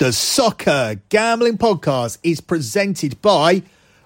The Soccer Gambling Podcast is presented by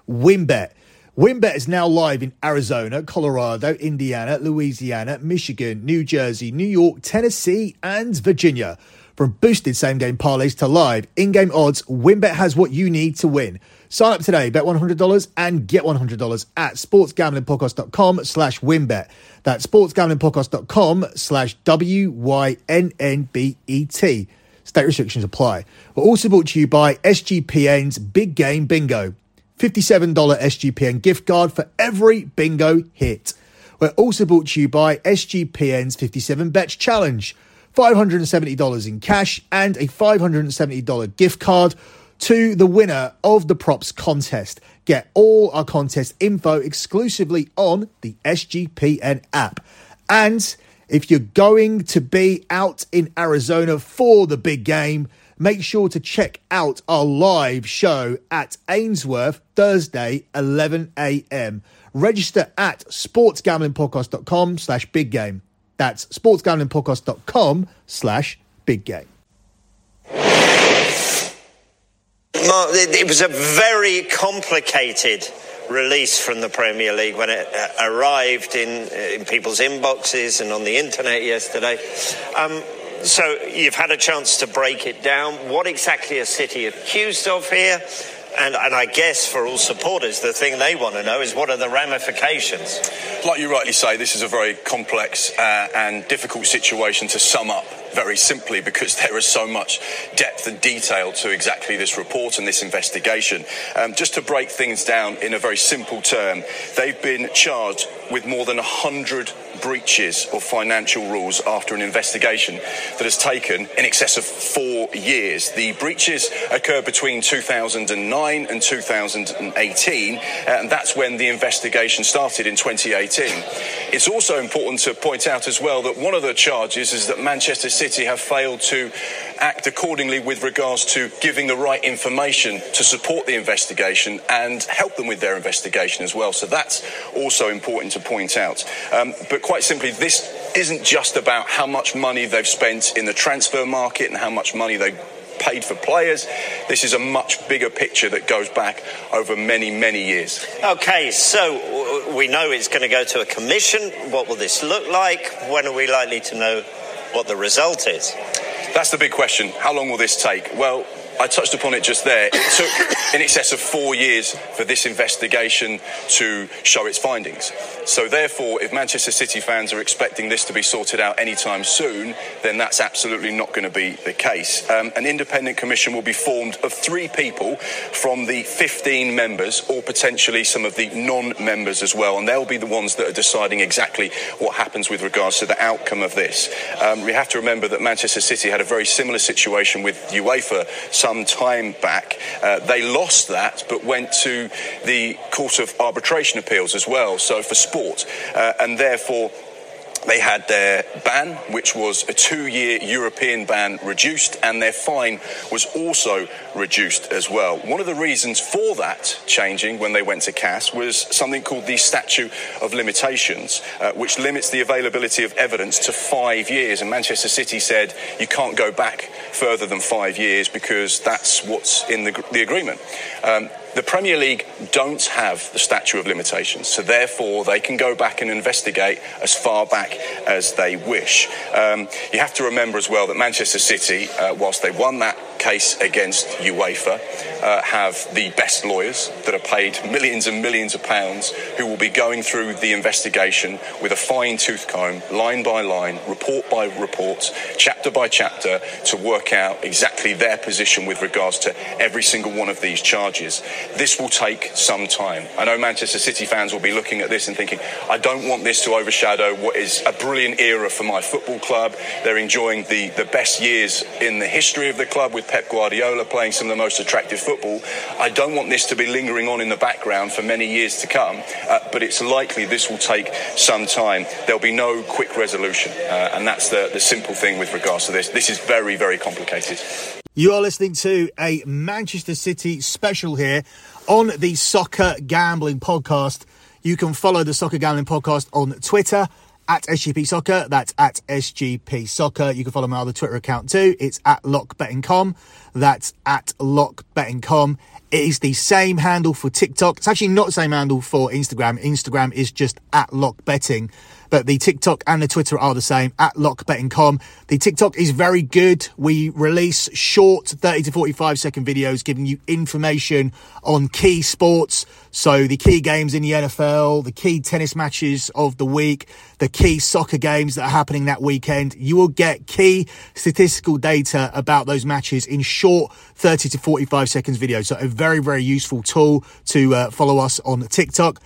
Winbet. Winbet is now live in Arizona, Colorado, Indiana, Louisiana, Michigan, New Jersey, New York, Tennessee, and Virginia. From boosted same-game parlays to live in-game odds, Winbet has what you need to win. Sign up today, bet $100 and get $100 at sportsgamblingpodcast.com/winbet. That's sportsgamblingpodcast.com/WYNNBET. State restrictions apply. We're also brought to you by SGPN's Big Game Bingo. $57 SGPN gift card for every bingo hit. We're also brought to you by SGPN's 57 Bets Challenge. $570 in cash and a $570 gift card to the winner of the props contest. Get all our contest info exclusively on the SGPN app. And if you're going to be out in Arizona for the big game, make sure to check out our live show at Ainsworth, Thursday, 11 a.m. Register at sportsgamblingpodcast.com/biggame. That's sportsgamblingpodcast.com/biggame. It was a very complicated release from the Premier League when it arrived in people's inboxes and on the internet yesterday. So you've had a chance to break it down. What exactly are City accused of here? And I guess for all supporters, the thing they want to know is what are the ramifications? Like you rightly say, this is a very complex and difficult situation to sum up very simply because there is so much depth and detail to exactly this report and this investigation. Just to break things down in a very simple term, they've been charged with more than 100 breaches of financial rules after an investigation that has taken in excess of 4 years. The breaches occurred between 2009 and 2018, and that's when the investigation started in 2018. It's also important to point out as well that one of the charges is that Manchester City have failed to act accordingly with regards to giving the right information to support the investigation and help them with their investigation as well. So that's also important to point out. But quite simply, this isn't just about how much money they've spent in the transfer market and how much money they've paid for players. This is a much bigger picture that goes back over many, many years. OK, so we know it's going to go to a commission. What will this look like? When are we likely to know what the result is? That's the big question. How long will this take? Well, I touched upon it just there. It took in excess of 4 years for this investigation to show its findings. So therefore, if Manchester City fans are expecting this to be sorted out anytime soon, then that's absolutely not going to be the case. An independent commission will be formed of 3 people from the 15 members, or potentially some of the non-members as well, and they'll be the ones that are deciding exactly what happens with regards to the outcome of this. We have to remember that Manchester City had a very similar situation with UEFA some time back. They lost that, but went to the Court of Arbitration Appeals as well, so for sport, and therefore they had their ban, which was a 2-year European ban, reduced, and their fine was also reduced as well. One of the reasons for that changing when they went to CAS was something called the Statute of Limitations, which limits the availability of evidence to 5 years. And Manchester City said you can't go back further than 5 years because that's what's in the agreement. The Premier League don't have the Statute of Limitations, so therefore they can go back and investigate as far back as they wish. You have to remember as well that Manchester City, whilst they won that case against UEFA, have the best lawyers that are paid millions and millions of pounds, who will be going through the investigation with a fine-tooth comb, line by line, report by report, chapter by chapter, to work out exactly their position with regards to every single one of these charges. This will take some time. I know Manchester City fans will be looking at this and thinking, I don't want this to overshadow what is a brilliant era for my football club. They're enjoying the best years in the history of the club with Pep Guardiola playing some of the most attractive football. I don't want this to be lingering on in the background for many years to come, but it's likely this will take some time. There'll be no quick resolution, and that's the simple thing with regards to this. This is very, very complicated. You are listening to a Manchester City special here on the Soccer Gambling Podcast. You can follow the Soccer Gambling Podcast on Twitter at SGP Soccer. That's at SGP Soccer. You can follow my other Twitter account too. It's at LockBettingCom. That's at LockBettingCom. It is the same handle for TikTok. It's actually not the same handle for Instagram. Instagram is just at LockBetting. But the TikTok and the Twitter are the same, at LockBettingCom. The TikTok is very good. We release short 30 to 45 second videos giving you information on key sports. So the key games in the NFL, the key tennis matches of the week, the key soccer games that are happening that weekend. You will get key statistical data about those matches in short 30 to 45 seconds videos. So a very, very useful tool to follow us on TikTok.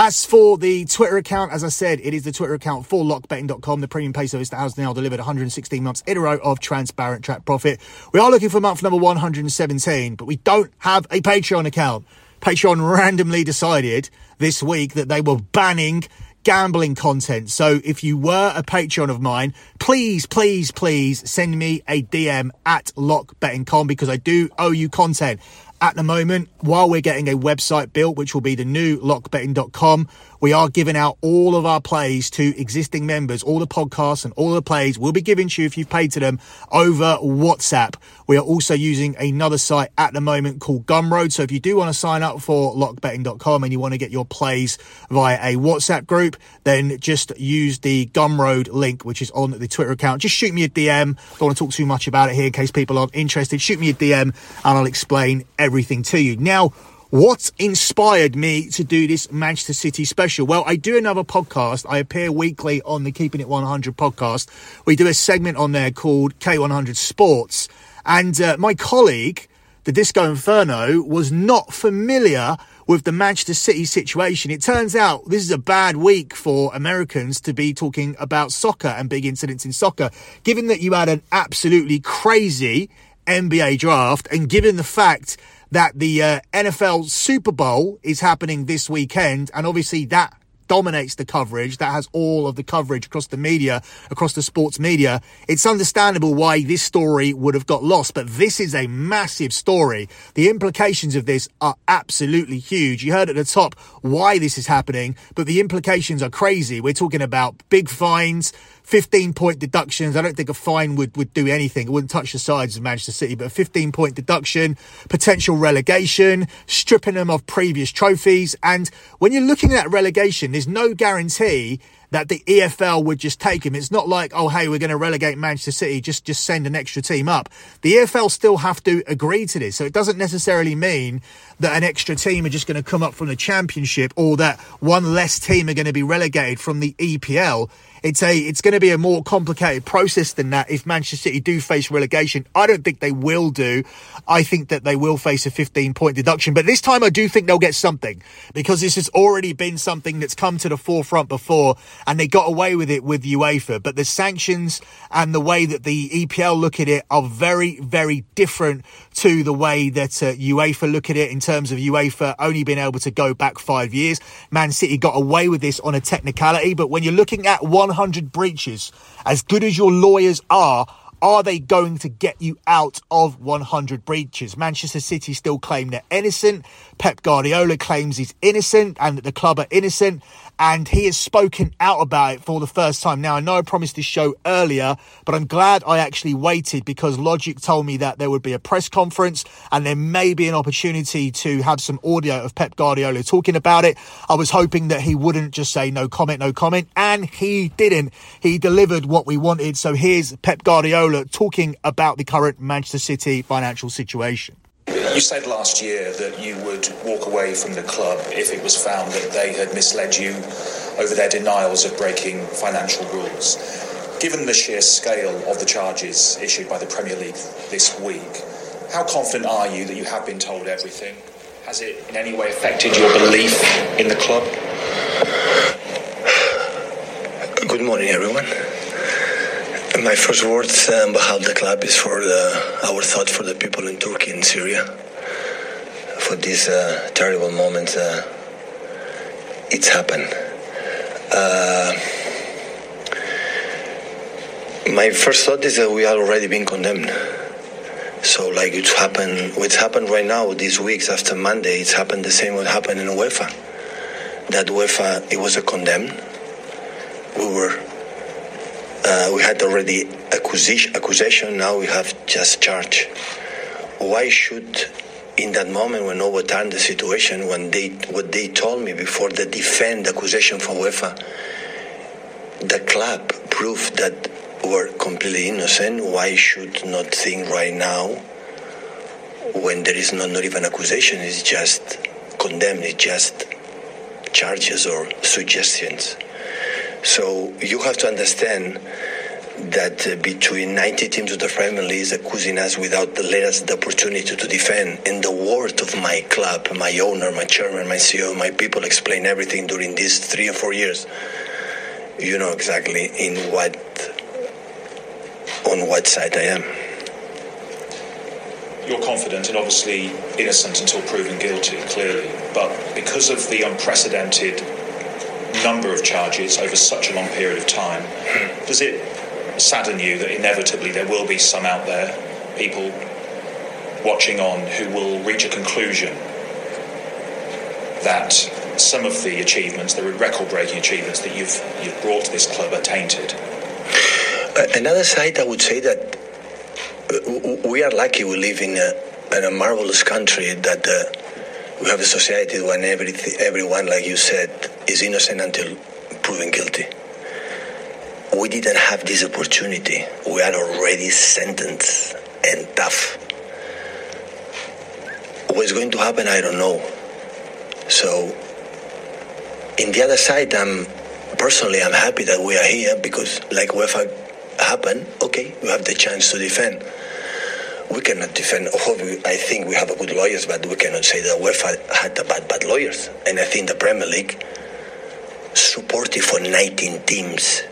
As for the Twitter account, as I said, it is the Twitter account for lockbetting.com, the premium pay service that has now delivered 116 months in a row of transparent track profit. We are looking for month number 117, but we don't have a Patreon account. Patreon randomly decided this week that they were banning gambling content. So if you were a Patreon of mine, please, please, please send me a DM at lockbettingcom, because I do owe you content. At the moment, while we're getting a website built, which will be the new lockbetting.com, we are giving out all of our plays to existing members. All the podcasts and all the plays will be given to you if you've paid to them over WhatsApp. We are also using another site at the moment called Gumroad. So if you do want to sign up for lockbetting.com and you want to get your plays via a WhatsApp group, then just use the Gumroad link, which is on the Twitter account. Just shoot me a DM. Don't want to talk too much about it here in case people aren't interested. Shoot me a DM and I'll explain everything to you. Now, what inspired me to do this Manchester City special? Well, I do another podcast. I appear weekly on the Keeping It 100 podcast. We do a segment on there called K100 Sports. And my colleague, the Disco Inferno, was not familiar with the Manchester City situation. It turns out this is a bad week for Americans to be talking about soccer and big incidents in soccer, given that you had an absolutely crazy NBA draft, and given the fact that the NFL Super Bowl is happening this weekend, and obviously that dominates the coverage, that has all of the coverage across the media, across the sports media, it's understandable why this story would have got lost. But this is a massive story. The implications of this are absolutely huge. You heard at the top why this is happening, but the implications are crazy. We're talking about big fines, 15-point deductions. I don't think a fine would do anything. It wouldn't touch the sides of Manchester City, but a 15-point deduction, potential relegation, stripping them of previous trophies. And when you're looking at relegation, there's no guarantee that the EFL would just take him. It's not like, oh, hey, we're going to relegate Manchester City, just send an extra team up. The EFL still have to agree to this. So it doesn't necessarily mean that an extra team are just going to come up from the Championship, or that one less team are going to be relegated from the EPL. It's going to be a more complicated process than that if Manchester City do face relegation. I don't think they will do. I think that they will face a 15-point deduction. But this time I do think they'll get something, because this has already been something that's come to the forefront before, and they got away with it with UEFA. But the sanctions and the way that the EPL look at it are very, very different to the way that UEFA look at it, in terms of UEFA only being able to go back 5 years. Man City got away with this on a technicality. But when you're looking at 100 breaches, as good as your lawyers are they going to get you out of 100 breaches? Manchester City still claim they're innocent. Pep Guardiola claims he's innocent and that the club are innocent. And he has spoken out about it for the first time. Now, I know I promised this show earlier, but I'm glad I actually waited, because Logic told me that there would be a press conference and there may be an opportunity to have some audio of Pep Guardiola talking about it. I was hoping that he wouldn't just say no comment, no comment. And he didn't. He delivered what we wanted. So here's Pep Guardiola talking about the current Manchester City financial situation. You said last year that you would walk away from the club if it was found that they had misled you over their denials of breaking financial rules. Given the sheer scale of the charges issued by the Premier League this week, how confident are you that you have been told everything? Has it in any way affected your belief in the club? Good morning, everyone. My first words on behalf of the club is for our thought for the people in Turkey and Syria, for this terrible moment. It's happened. My first thought is that we are already being condemned. So, like it's happened, what's happened right now, these weeks after Monday, it's happened the same what happened in UEFA. That UEFA, it was a condemned. we had already accusation, now we have just charge. Why should, in that moment when overturned the situation, when what they told me before the defend accusation from UEFA, the club proved that we're completely innocent, why should not think right now when there is not even accusation, it's just condemned, it's just charges or suggestions. So you have to understand that between 90 teams of the Premier League is accusing us without the latest opportunity to defend. And the word of my club, my owner, my chairman, my CEO, my people explain everything during these 3 or 4 years. You know exactly on what side I am. You're confident and obviously innocent until proven guilty, clearly. But because of the unprecedented number of charges over such a long period of time, does it sadden you that inevitably there will be some out there, people watching on, who will reach a conclusion that some of the achievements, the record-breaking achievements that you've brought to this club are tainted? Another side, I would say that we are lucky we live in a marvelous country that we have a society when everyone, like you said, is innocent until proven guilty. We didn't have this opportunity. We are already sentenced and tough. What's going to happen, I don't know. So, in the other side, I'm happy that we are here because, like UEFA happened, okay, we have the chance to defend. We cannot defend. I think we have good lawyers, but we cannot say that UEFA had bad lawyers. And I think the Premier League supported for 19 teams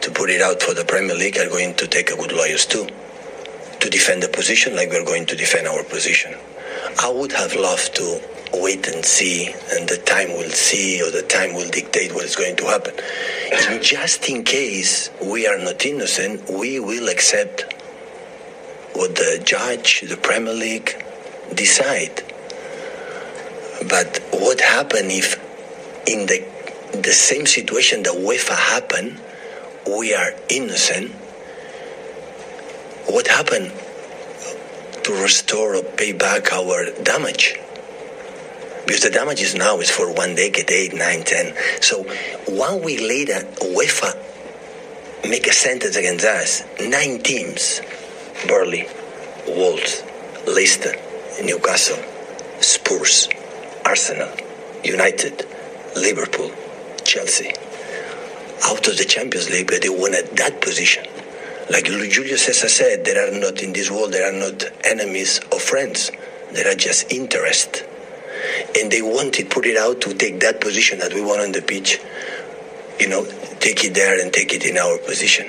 to put it out for the Premier League are going to take good lawyers too to defend the position like we're going to defend our position. I would have loved to wait and see, and the time will see or the time will dictate what is going to happen. And just in case we are not innocent, we will accept what the judge, the Premier League, decide. But what happened if in the same situation that UEFA happened, we are innocent? What happened to restore or pay back our damage? Because the damage is now is for 1 decade, 8, 9, 10. So 1 week later, UEFA make a sentence against us. 9 teams: Burnley, Wolves, Leicester, Newcastle, Spurs, Arsenal, United, Liverpool, Chelsea, out of the Champions League, but they won at that position. Like Julio Cesar said, there are not in this world, there are not enemies or friends. There are just interests. And they wanted, put it out to take that position that we want on the pitch, you know, take it there and take it in our position.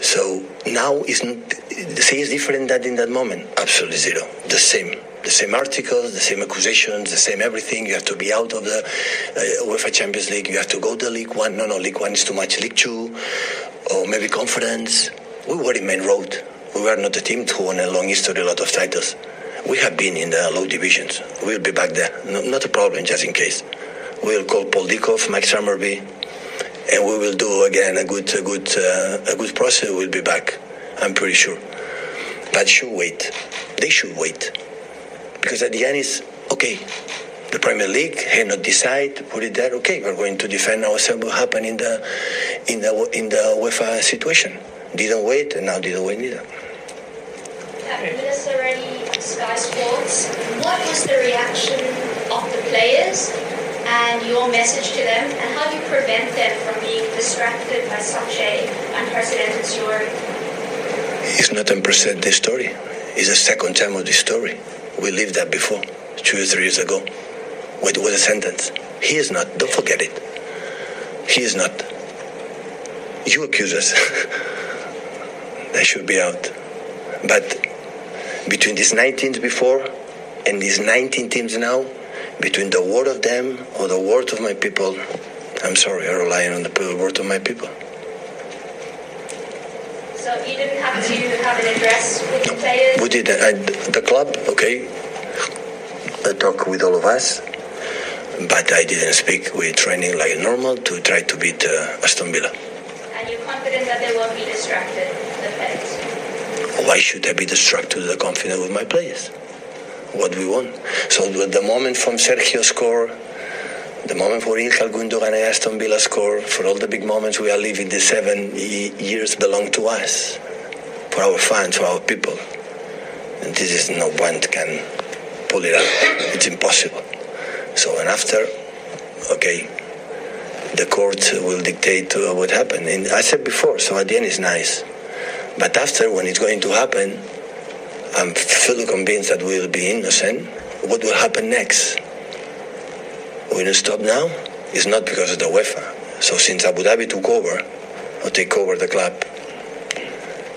So now is different than in that moment? Absolutely zero. The same articles, the same accusations, the same everything. You have to be out of the UEFA Champions League. You have to go to League 1. No, League 1 is too much. League 2, or maybe Conference. We were in main road. We were not a team who won a long history, a lot of titles. We have been in the low divisions. We'll be back there. No, not a problem, just in case. We'll call Paul Dikoff, Mike Summerbee, and we will do again a good process. We'll be back, I'm pretty sure. But should wait. They should wait. Because at the end it's, okay, the Premier League cannot decide, put it there, okay, we're going to defend ourselves what happened in the UEFA situation. Didn't wait, and now didn't wait either. Minister Rennie, Sky Sports, what was the reaction of the players and your message to them, and how do you prevent them from being distracted by such an unprecedented story? It's not an unprecedented story. It's the second time of this story. We lived that before, 2 or 3 years ago. It was a sentence. He is not. Don't forget it. He is not. You accuse us. That should be out. But between these 19 before and these 19 teams now, between the word of them or the word of my people, I'm sorry, I rely on the word of my people. So you didn't have to have an address with the players? We did. The club, okay, I talk with all of us. but I didn't speak. We're training like normal to try to beat Aston Villa. And you're confident that they won't be distracted, the fans? Why should I be distracted? I'm confident with my players. What we want. So the moment from Sergio score, the moment for Ilkali Gundogan and Aston Villa score, for all the big moments we are living, the 7 years belong to us, for our fans, for our people. And this is no one can pull it up. It's impossible. So, and after, okay, the court will dictate what happened. And I said before, so at the end it's nice. But after, when it's going to happen, I'm fully convinced that we will be innocent. What will happen next? We don't stop now. It's not because of the UEFA. So since Abu Dhabi took over, or take over the club,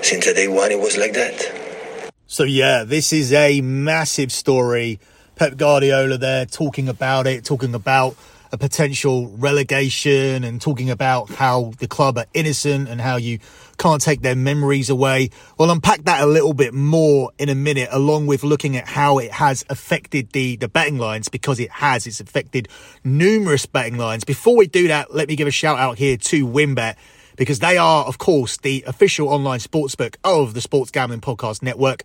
since the day one it was like that. So yeah, this is a massive story. Pep Guardiola there talking about it, talking about a potential relegation and talking about how the club are innocent and how you can't take their memories away. We'll unpack that a little bit more in a minute, along with looking at how it has affected the betting lines, because it has. It's affected numerous betting lines. Before we do that, let me give a shout out here to Winbet, because they are, of course, the official online sportsbook of the Sports Gambling Podcast Network.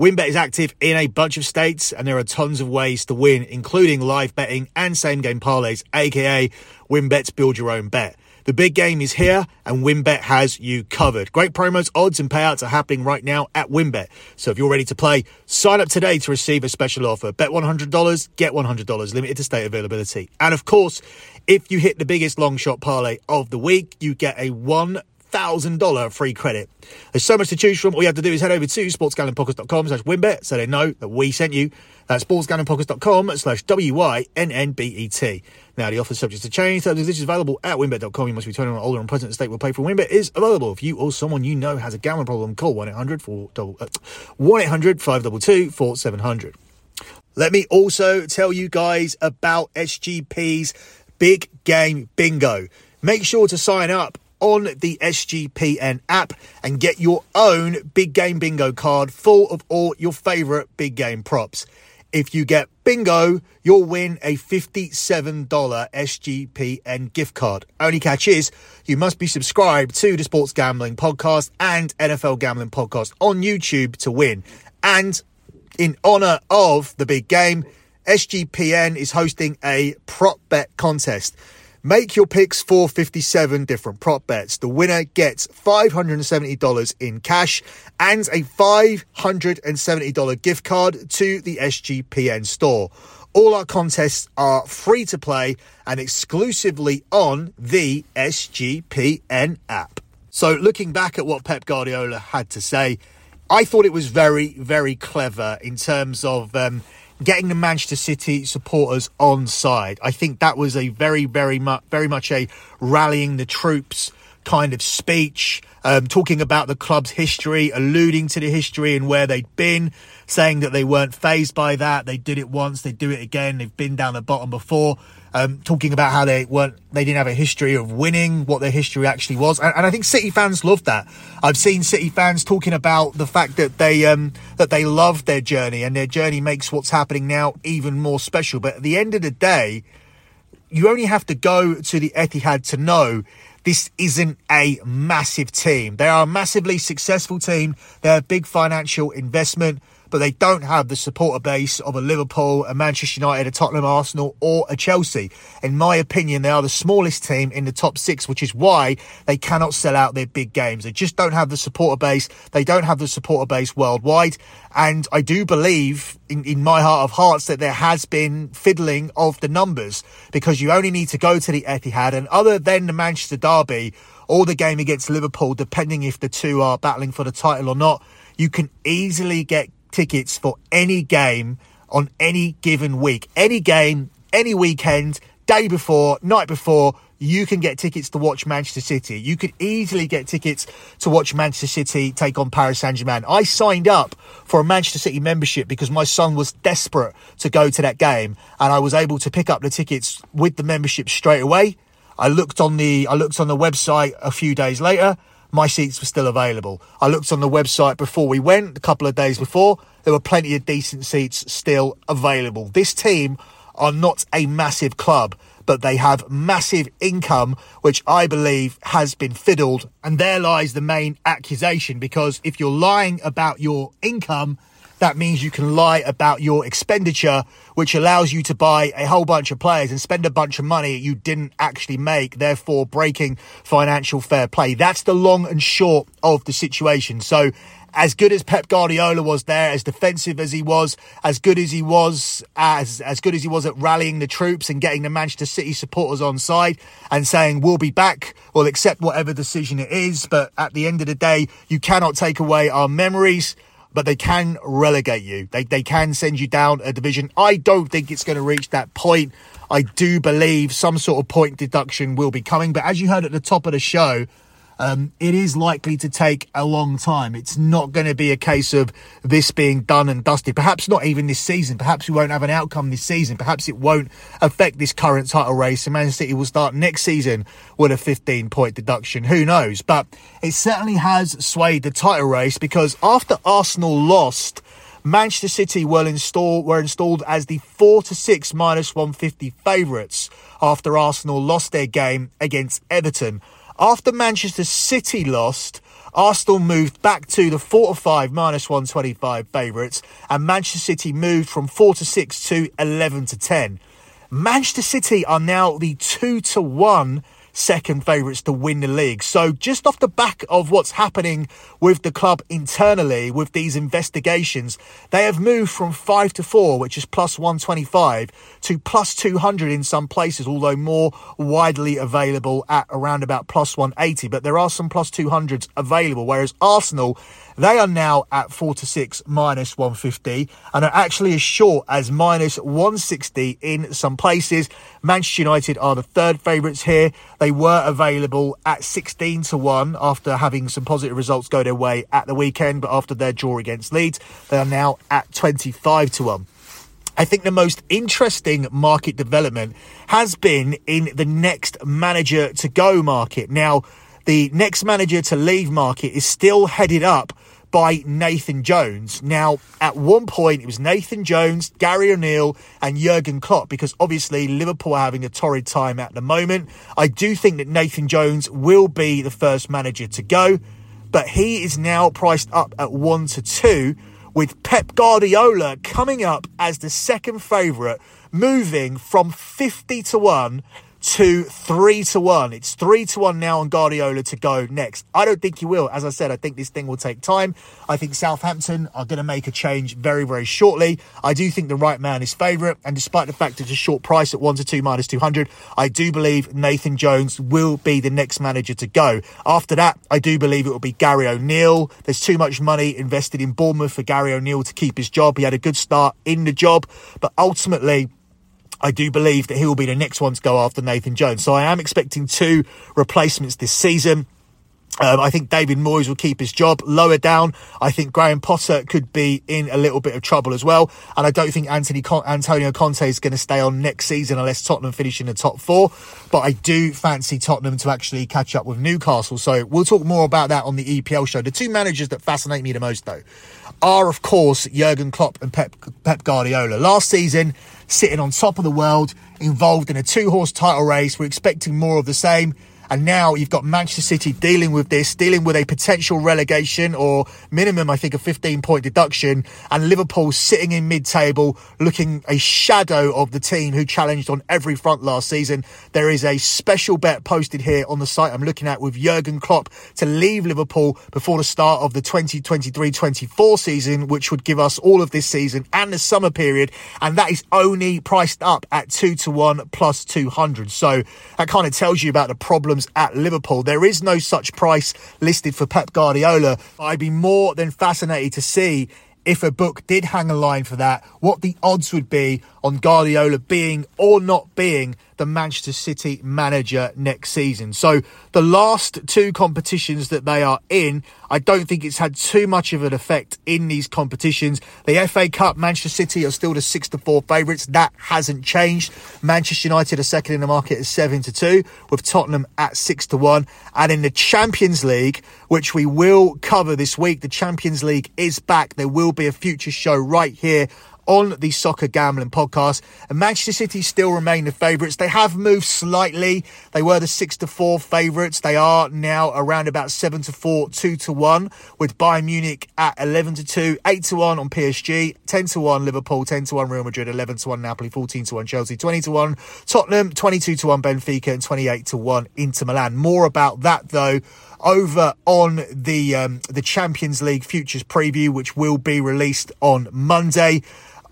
WinBet is active in a bunch of states, and there are tons of ways to win, including live betting and same-game parlays, aka WinBet's Build Your Own Bet. The big game is here, and WinBet has you covered. Great promos, odds, and payouts are happening right now at WinBet. So if you're ready to play, sign up today to receive a special offer. Bet $100, get $100, limited to state availability. And of course, if you hit the biggest long shot parlay of the week, you get a $1,000 free credit. There's so much to choose from. All you have to do is head over to sportsgamblingpockets.com/winbet so they know that we sent you. That's sportsgamblingpockets.com/WYNNBET. Now, the offer subject to change. Terms and conditions available at winbet.com. You must be 21 or older and present in the state where play for. Winbet is available. If you or someone you know has a gambling problem, call 1-800-522-4700. Let me also tell you guys about SGP's Big Game Bingo. Make sure to sign up on the SGPN app and get your own Big Game Bingo card full of all your favourite big game props. If you get bingo, you'll win a $57 SGPN gift card. Only catch is you must be subscribed to the Sports Gambling Podcast and NFL Gambling Podcast on YouTube to win. And in honour of the big game, SGPN is hosting a prop bet contest. Make your picks for 57 different prop bets. The winner gets $570 in cash and a $570 gift card to the SGPN store. All our contests are free to play and exclusively on the SGPN app. So looking back at what Pep Guardiola had to say, I thought it was very, very clever in terms of getting the Manchester City supporters on side. I think that was a very much a rallying the troops kind of speech, talking about the club's history, alluding to the history and where they'd been, saying that they weren't fazed by that. They did it once, they do it again. They've been down the bottom before. Talking about how they didn't have a history of winning, what their history actually was. And I think City fans loved that. I've seen City fans talking about the fact that they love their journey, and their journey makes what's happening now even more special. But at the end of the day, you only have to go to the Etihad to know this isn't a massive team. They are a massively successful team. They're a big financial investment, but they don't have the supporter base of a Liverpool, a Manchester United, a Tottenham, Arsenal or a Chelsea. In my opinion, they are the smallest team in the top six, which is why they cannot sell out their big games. They just don't have the supporter base. They don't have the supporter base worldwide. And I do believe in my heart of hearts that there has been fiddling of the numbers, because you only need to go to the Etihad, and other than the Manchester derby or the game against Liverpool, depending if the two are battling for the title or not, you can easily get tickets for any game on any given week. Any game, any weekend, day before, night before, you can get tickets to watch Manchester City. You could easily get tickets to watch Manchester City take on Paris Saint-Germain. I signed up for a Manchester City membership because my son was desperate to go to that game, and I was able to pick up the tickets with the membership straight away. I looked on the website a few days later. My seats were still available. I looked on the website before we went, a couple of days before. There were plenty of decent seats still available. This team are not a massive club, but they have massive income, which I believe has been fiddled. And there lies the main accusation, because if you're lying about your income, that means you can lie about your expenditure, which allows you to buy a whole bunch of players and spend a bunch of money you didn't actually make, therefore breaking financial fair play. That's the long and short of the situation. So as good as Pep Guardiola was there, as defensive as he was, as good as he was at rallying the troops and getting the Manchester City supporters on side and saying, we'll be back, we'll accept whatever decision it is. But at the end of the day, you cannot take away our memories, but they can relegate you. They can send you down a division. I don't think it's going to reach that point. I do believe some sort of point deduction will be coming. But as you heard at the top of the show, it is likely to take a long time. It's not going to be a case of this being done and dusted. Perhaps not even this season. Perhaps we won't have an outcome this season. Perhaps it won't affect this current title race. And Man City will start next season with a 15-point deduction. Who knows? But it certainly has swayed the title race, because after Arsenal lost, Manchester City were installed as the 4-6 minus 150 favourites after Arsenal lost their game against Everton. After Manchester City lost, Arsenal moved back to the 4-5 minus 125 favourites, and Manchester City moved from 4-6 to 11-10. Manchester City are now the 2-1 second favourites to win the league. So just off the back of what's happening with the club internally, with these investigations, they have moved from 5-4, which is plus 125, to plus 200 in some places, although more widely available at around about plus 180. But there are some plus 200s available, whereas Arsenal, they are now at 4-6 minus 150 and are actually as short as minus 160 in some places. Manchester United are the third favourites here. They were available at 16-1 after having some positive results go their way at the weekend, but after their draw against Leeds, they are now at 25-1. I think the most interesting market development has been in the next manager to go market. Now, the next manager to leave market is still headed up by Nathan Jones. Now, at one point, it was Nathan Jones, Gary O'Neill and Jurgen Klopp, because obviously Liverpool are having a torrid time at the moment. I do think that Nathan Jones will be the first manager to go, but he is now priced up at 1-2, with Pep Guardiola coming up as the second favourite, moving from 50-1 to 3-1. It's 3-1 now on Guardiola to go next. I don't think he will. As I said, I think this thing will take time. I think Southampton are going to make a change very, very shortly. I do think the right man is favourite. And despite the fact it's a short price at 1-2 minus 200, I do believe Nathan Jones will be the next manager to go. After that, I do believe it will be Gary O'Neill. There's too much money invested in Bournemouth for Gary O'Neill to keep his job. He had a good start in the job, but ultimately, I do believe that he will be the next one to go after Nathan Jones. So I am expecting two replacements this season. I think David Moyes will keep his job lower down. I think Graham Potter could be in a little bit of trouble as well. And I don't think Antonio Conte is going to stay on next season unless Tottenham finish in the top four. But I do fancy Tottenham to actually catch up with Newcastle. So we'll talk more about that on the EPL show. The two managers that fascinate me the most, though, are, of course, Jurgen Klopp and Pep Guardiola. Last season, sitting on top of the world, involved in a two-horse title race. We're expecting more of the same. And now you've got Manchester City dealing with this, dealing with a potential relegation or minimum, I think, a 15-point deduction. And Liverpool sitting in mid-table, looking a shadow of the team who challenged on every front last season. There is a special bet posted here on the site I'm looking at with Jurgen Klopp to leave Liverpool before the start of the 2023-24 season, which would give us all of this season and the summer period. And that is only priced up at 2-1 plus 200. So that kind of tells you about the problem at Liverpool. There is no such price listed for Pep Guardiola. I'd be more than fascinated to see, if a book did hang a line for that, what the odds would be on Guardiola being or not being the Manchester City manager next season. So the last two competitions that they are in, I don't think it's had too much of an effect in these competitions. The FA Cup, Manchester City are still the 6-4 favourites. That hasn't changed. Manchester United are second in the market at 7-2, with Tottenham at 6-1. And in the Champions League, which we will cover this week, the Champions League is back. There will be a future show right here on the Soccer Gambling Podcast. And Manchester City still remain the favourites. They have moved slightly. They were the 6-4 favourites. They are now around about 7-4, 2-1, with Bayern Munich at 11-2, 8-1 on PSG, 10-1 Liverpool, 10-1 Real Madrid, 11-1 Napoli, 14-1 Chelsea, 20-1 Tottenham, 22-1 Benfica, and 28-1 Inter Milan. More about that though over on the Champions League futures preview, which will be released on Monday.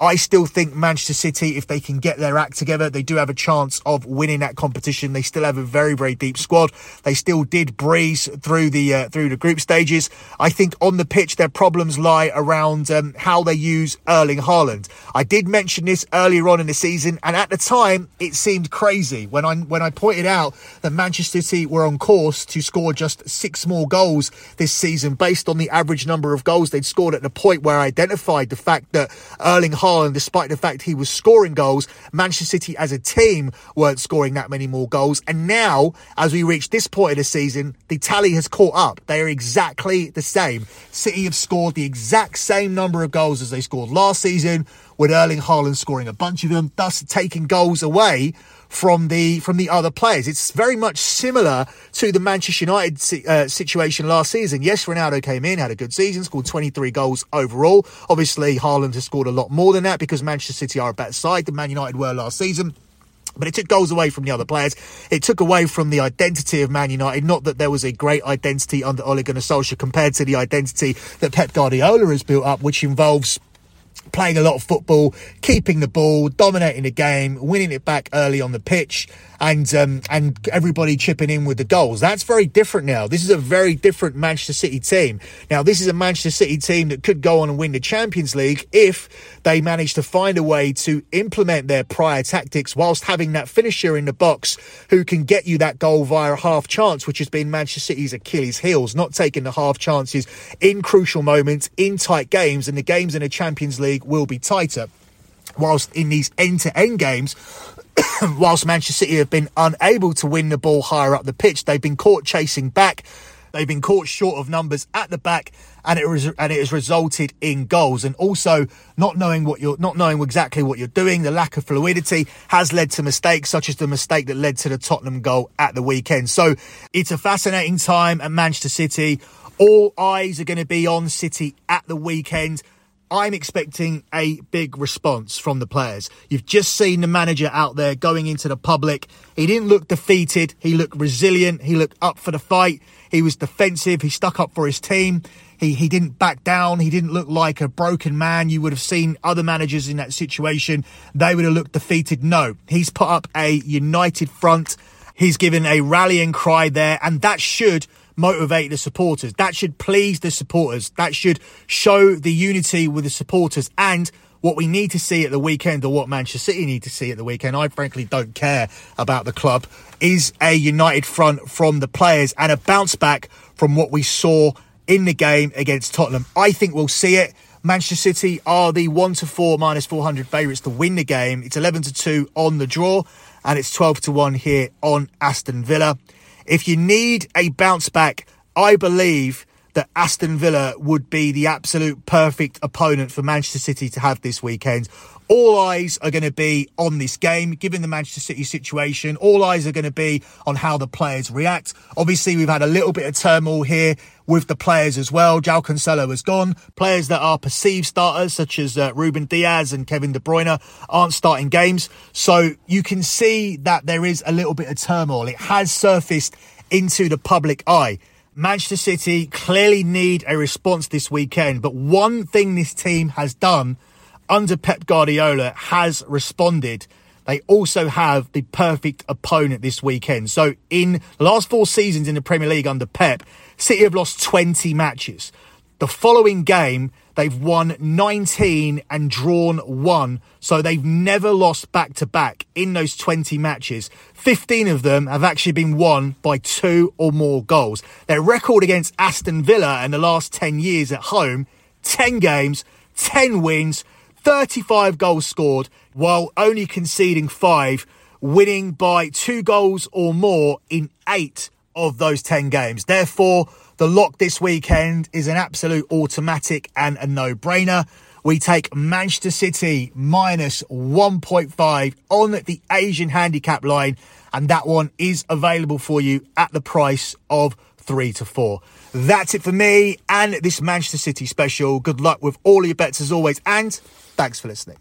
I still think Manchester City, if they can get their act together, they do have a chance of winning that competition. They still have a very, very deep squad. They still did breeze through the group stages. I think on the pitch, their problems lie around how they use Erling Haaland. I did mention this earlier on in the season, and at the time, it seemed crazy when I pointed out that Manchester City were on course to score just 6 more goals this season, based on the average number of goals they'd scored at the point where I identified the fact that Erling Haaland, and despite the fact he was scoring goals, Manchester City as a team weren't scoring that many more goals. And now, as we reach this point of the season, the tally has caught up. They are exactly the same. City have scored the exact same number of goals as they scored last season, with Erling Haaland scoring a bunch of them, thus taking goals away from the other players. It's very much similar to the Manchester United situation last season. Yes, Ronaldo came in, had a good season, scored 23 goals overall. Obviously, Haaland has scored a lot more than that because Manchester City are a better side than Man United were last season. But it took goals away from the other players. It took away from the identity of Man United. Not that there was a great identity under Ole Gunnar Solskjaer compared to the identity that Pep Guardiola has built up, which involves playing a lot of football, keeping the ball, dominating the game, winning it back early on the pitch, and everybody chipping in with the goals. That's very different now. This is a very different Manchester City team. Now, this is a Manchester City team that could go on and win the Champions League if they manage to find a way to implement their prior tactics whilst having that finisher in the box who can get you that goal via a half chance, which has been Manchester City's Achilles heels, not taking the half chances in crucial moments, in tight games, and the games in the Champions League will be tighter. Whilst in these end-to-end games, whilst Manchester City have been unable to win the ball higher up the pitch, they've been caught chasing back. They've been caught short of numbers at the back, and it has resulted in goals. And also not knowing exactly what you're doing, the lack of fluidity has led to mistakes, such as the mistake that led to the Tottenham goal at the weekend. So it's a fascinating time at Manchester City. All eyes are going to be on City at the weekend. I'm expecting a big response from the players. You've just seen the manager out there going into the public. He didn't look defeated. He looked resilient. He looked up for the fight. He was defensive. He stuck up for his team. He didn't back down. He didn't look like a broken man. You would have seen other managers in that situation. They would have looked defeated. No, he's put up a united front. He's given a rallying cry there, and that should motivate the supporters. That should please the supporters. That should show the unity with the supporters. And what we need to see at the weekend, or what Manchester City need to see at the weekend, I frankly don't care about the club, is a united front from the players and a bounce back from what we saw in the game against Tottenham. I think we'll see it. Manchester City are the 1-4 -400 favourites to win the game. It's 11-2 on the draw, and it's 12-1 here on Aston Villa. If you need a bounce back, I believe that Aston Villa would be the absolute perfect opponent for Manchester City to have this weekend. All eyes are going to be on this game, given the Manchester City situation. All eyes are going to be on how the players react. Obviously, we've had a little bit of turmoil here with the players as well. João Cancelo has gone. Players that are perceived starters, such as Ruben Diaz and Kevin De Bruyne, aren't starting games. So you can see that there is a little bit of turmoil. It has surfaced into the public eye. Manchester City clearly need a response this weekend. But one thing this team has done under Pep Guardiola has responded. They also have the perfect opponent this weekend. So in the last 4 seasons in the Premier League under Pep, City have lost 20 matches. The following game, they've won 19 and drawn 1. So they've never lost back-to-back in those 20 matches. 15 of them have actually been won by 2 or more goals. Their record against Aston Villa in the last 10 years at home, 10 games, 10 wins, 35 goals scored, while only conceding 5, winning by 2 goals or more in 8 of those 10 games. Therefore, the lock this weekend is an absolute automatic and a no-brainer. we take Manchester City minus 1.5 on the Asian handicap line. And that one is available for you at the price of 3-4. That's it for me and this Manchester City special. Good luck with all your bets as always. And thanks for listening.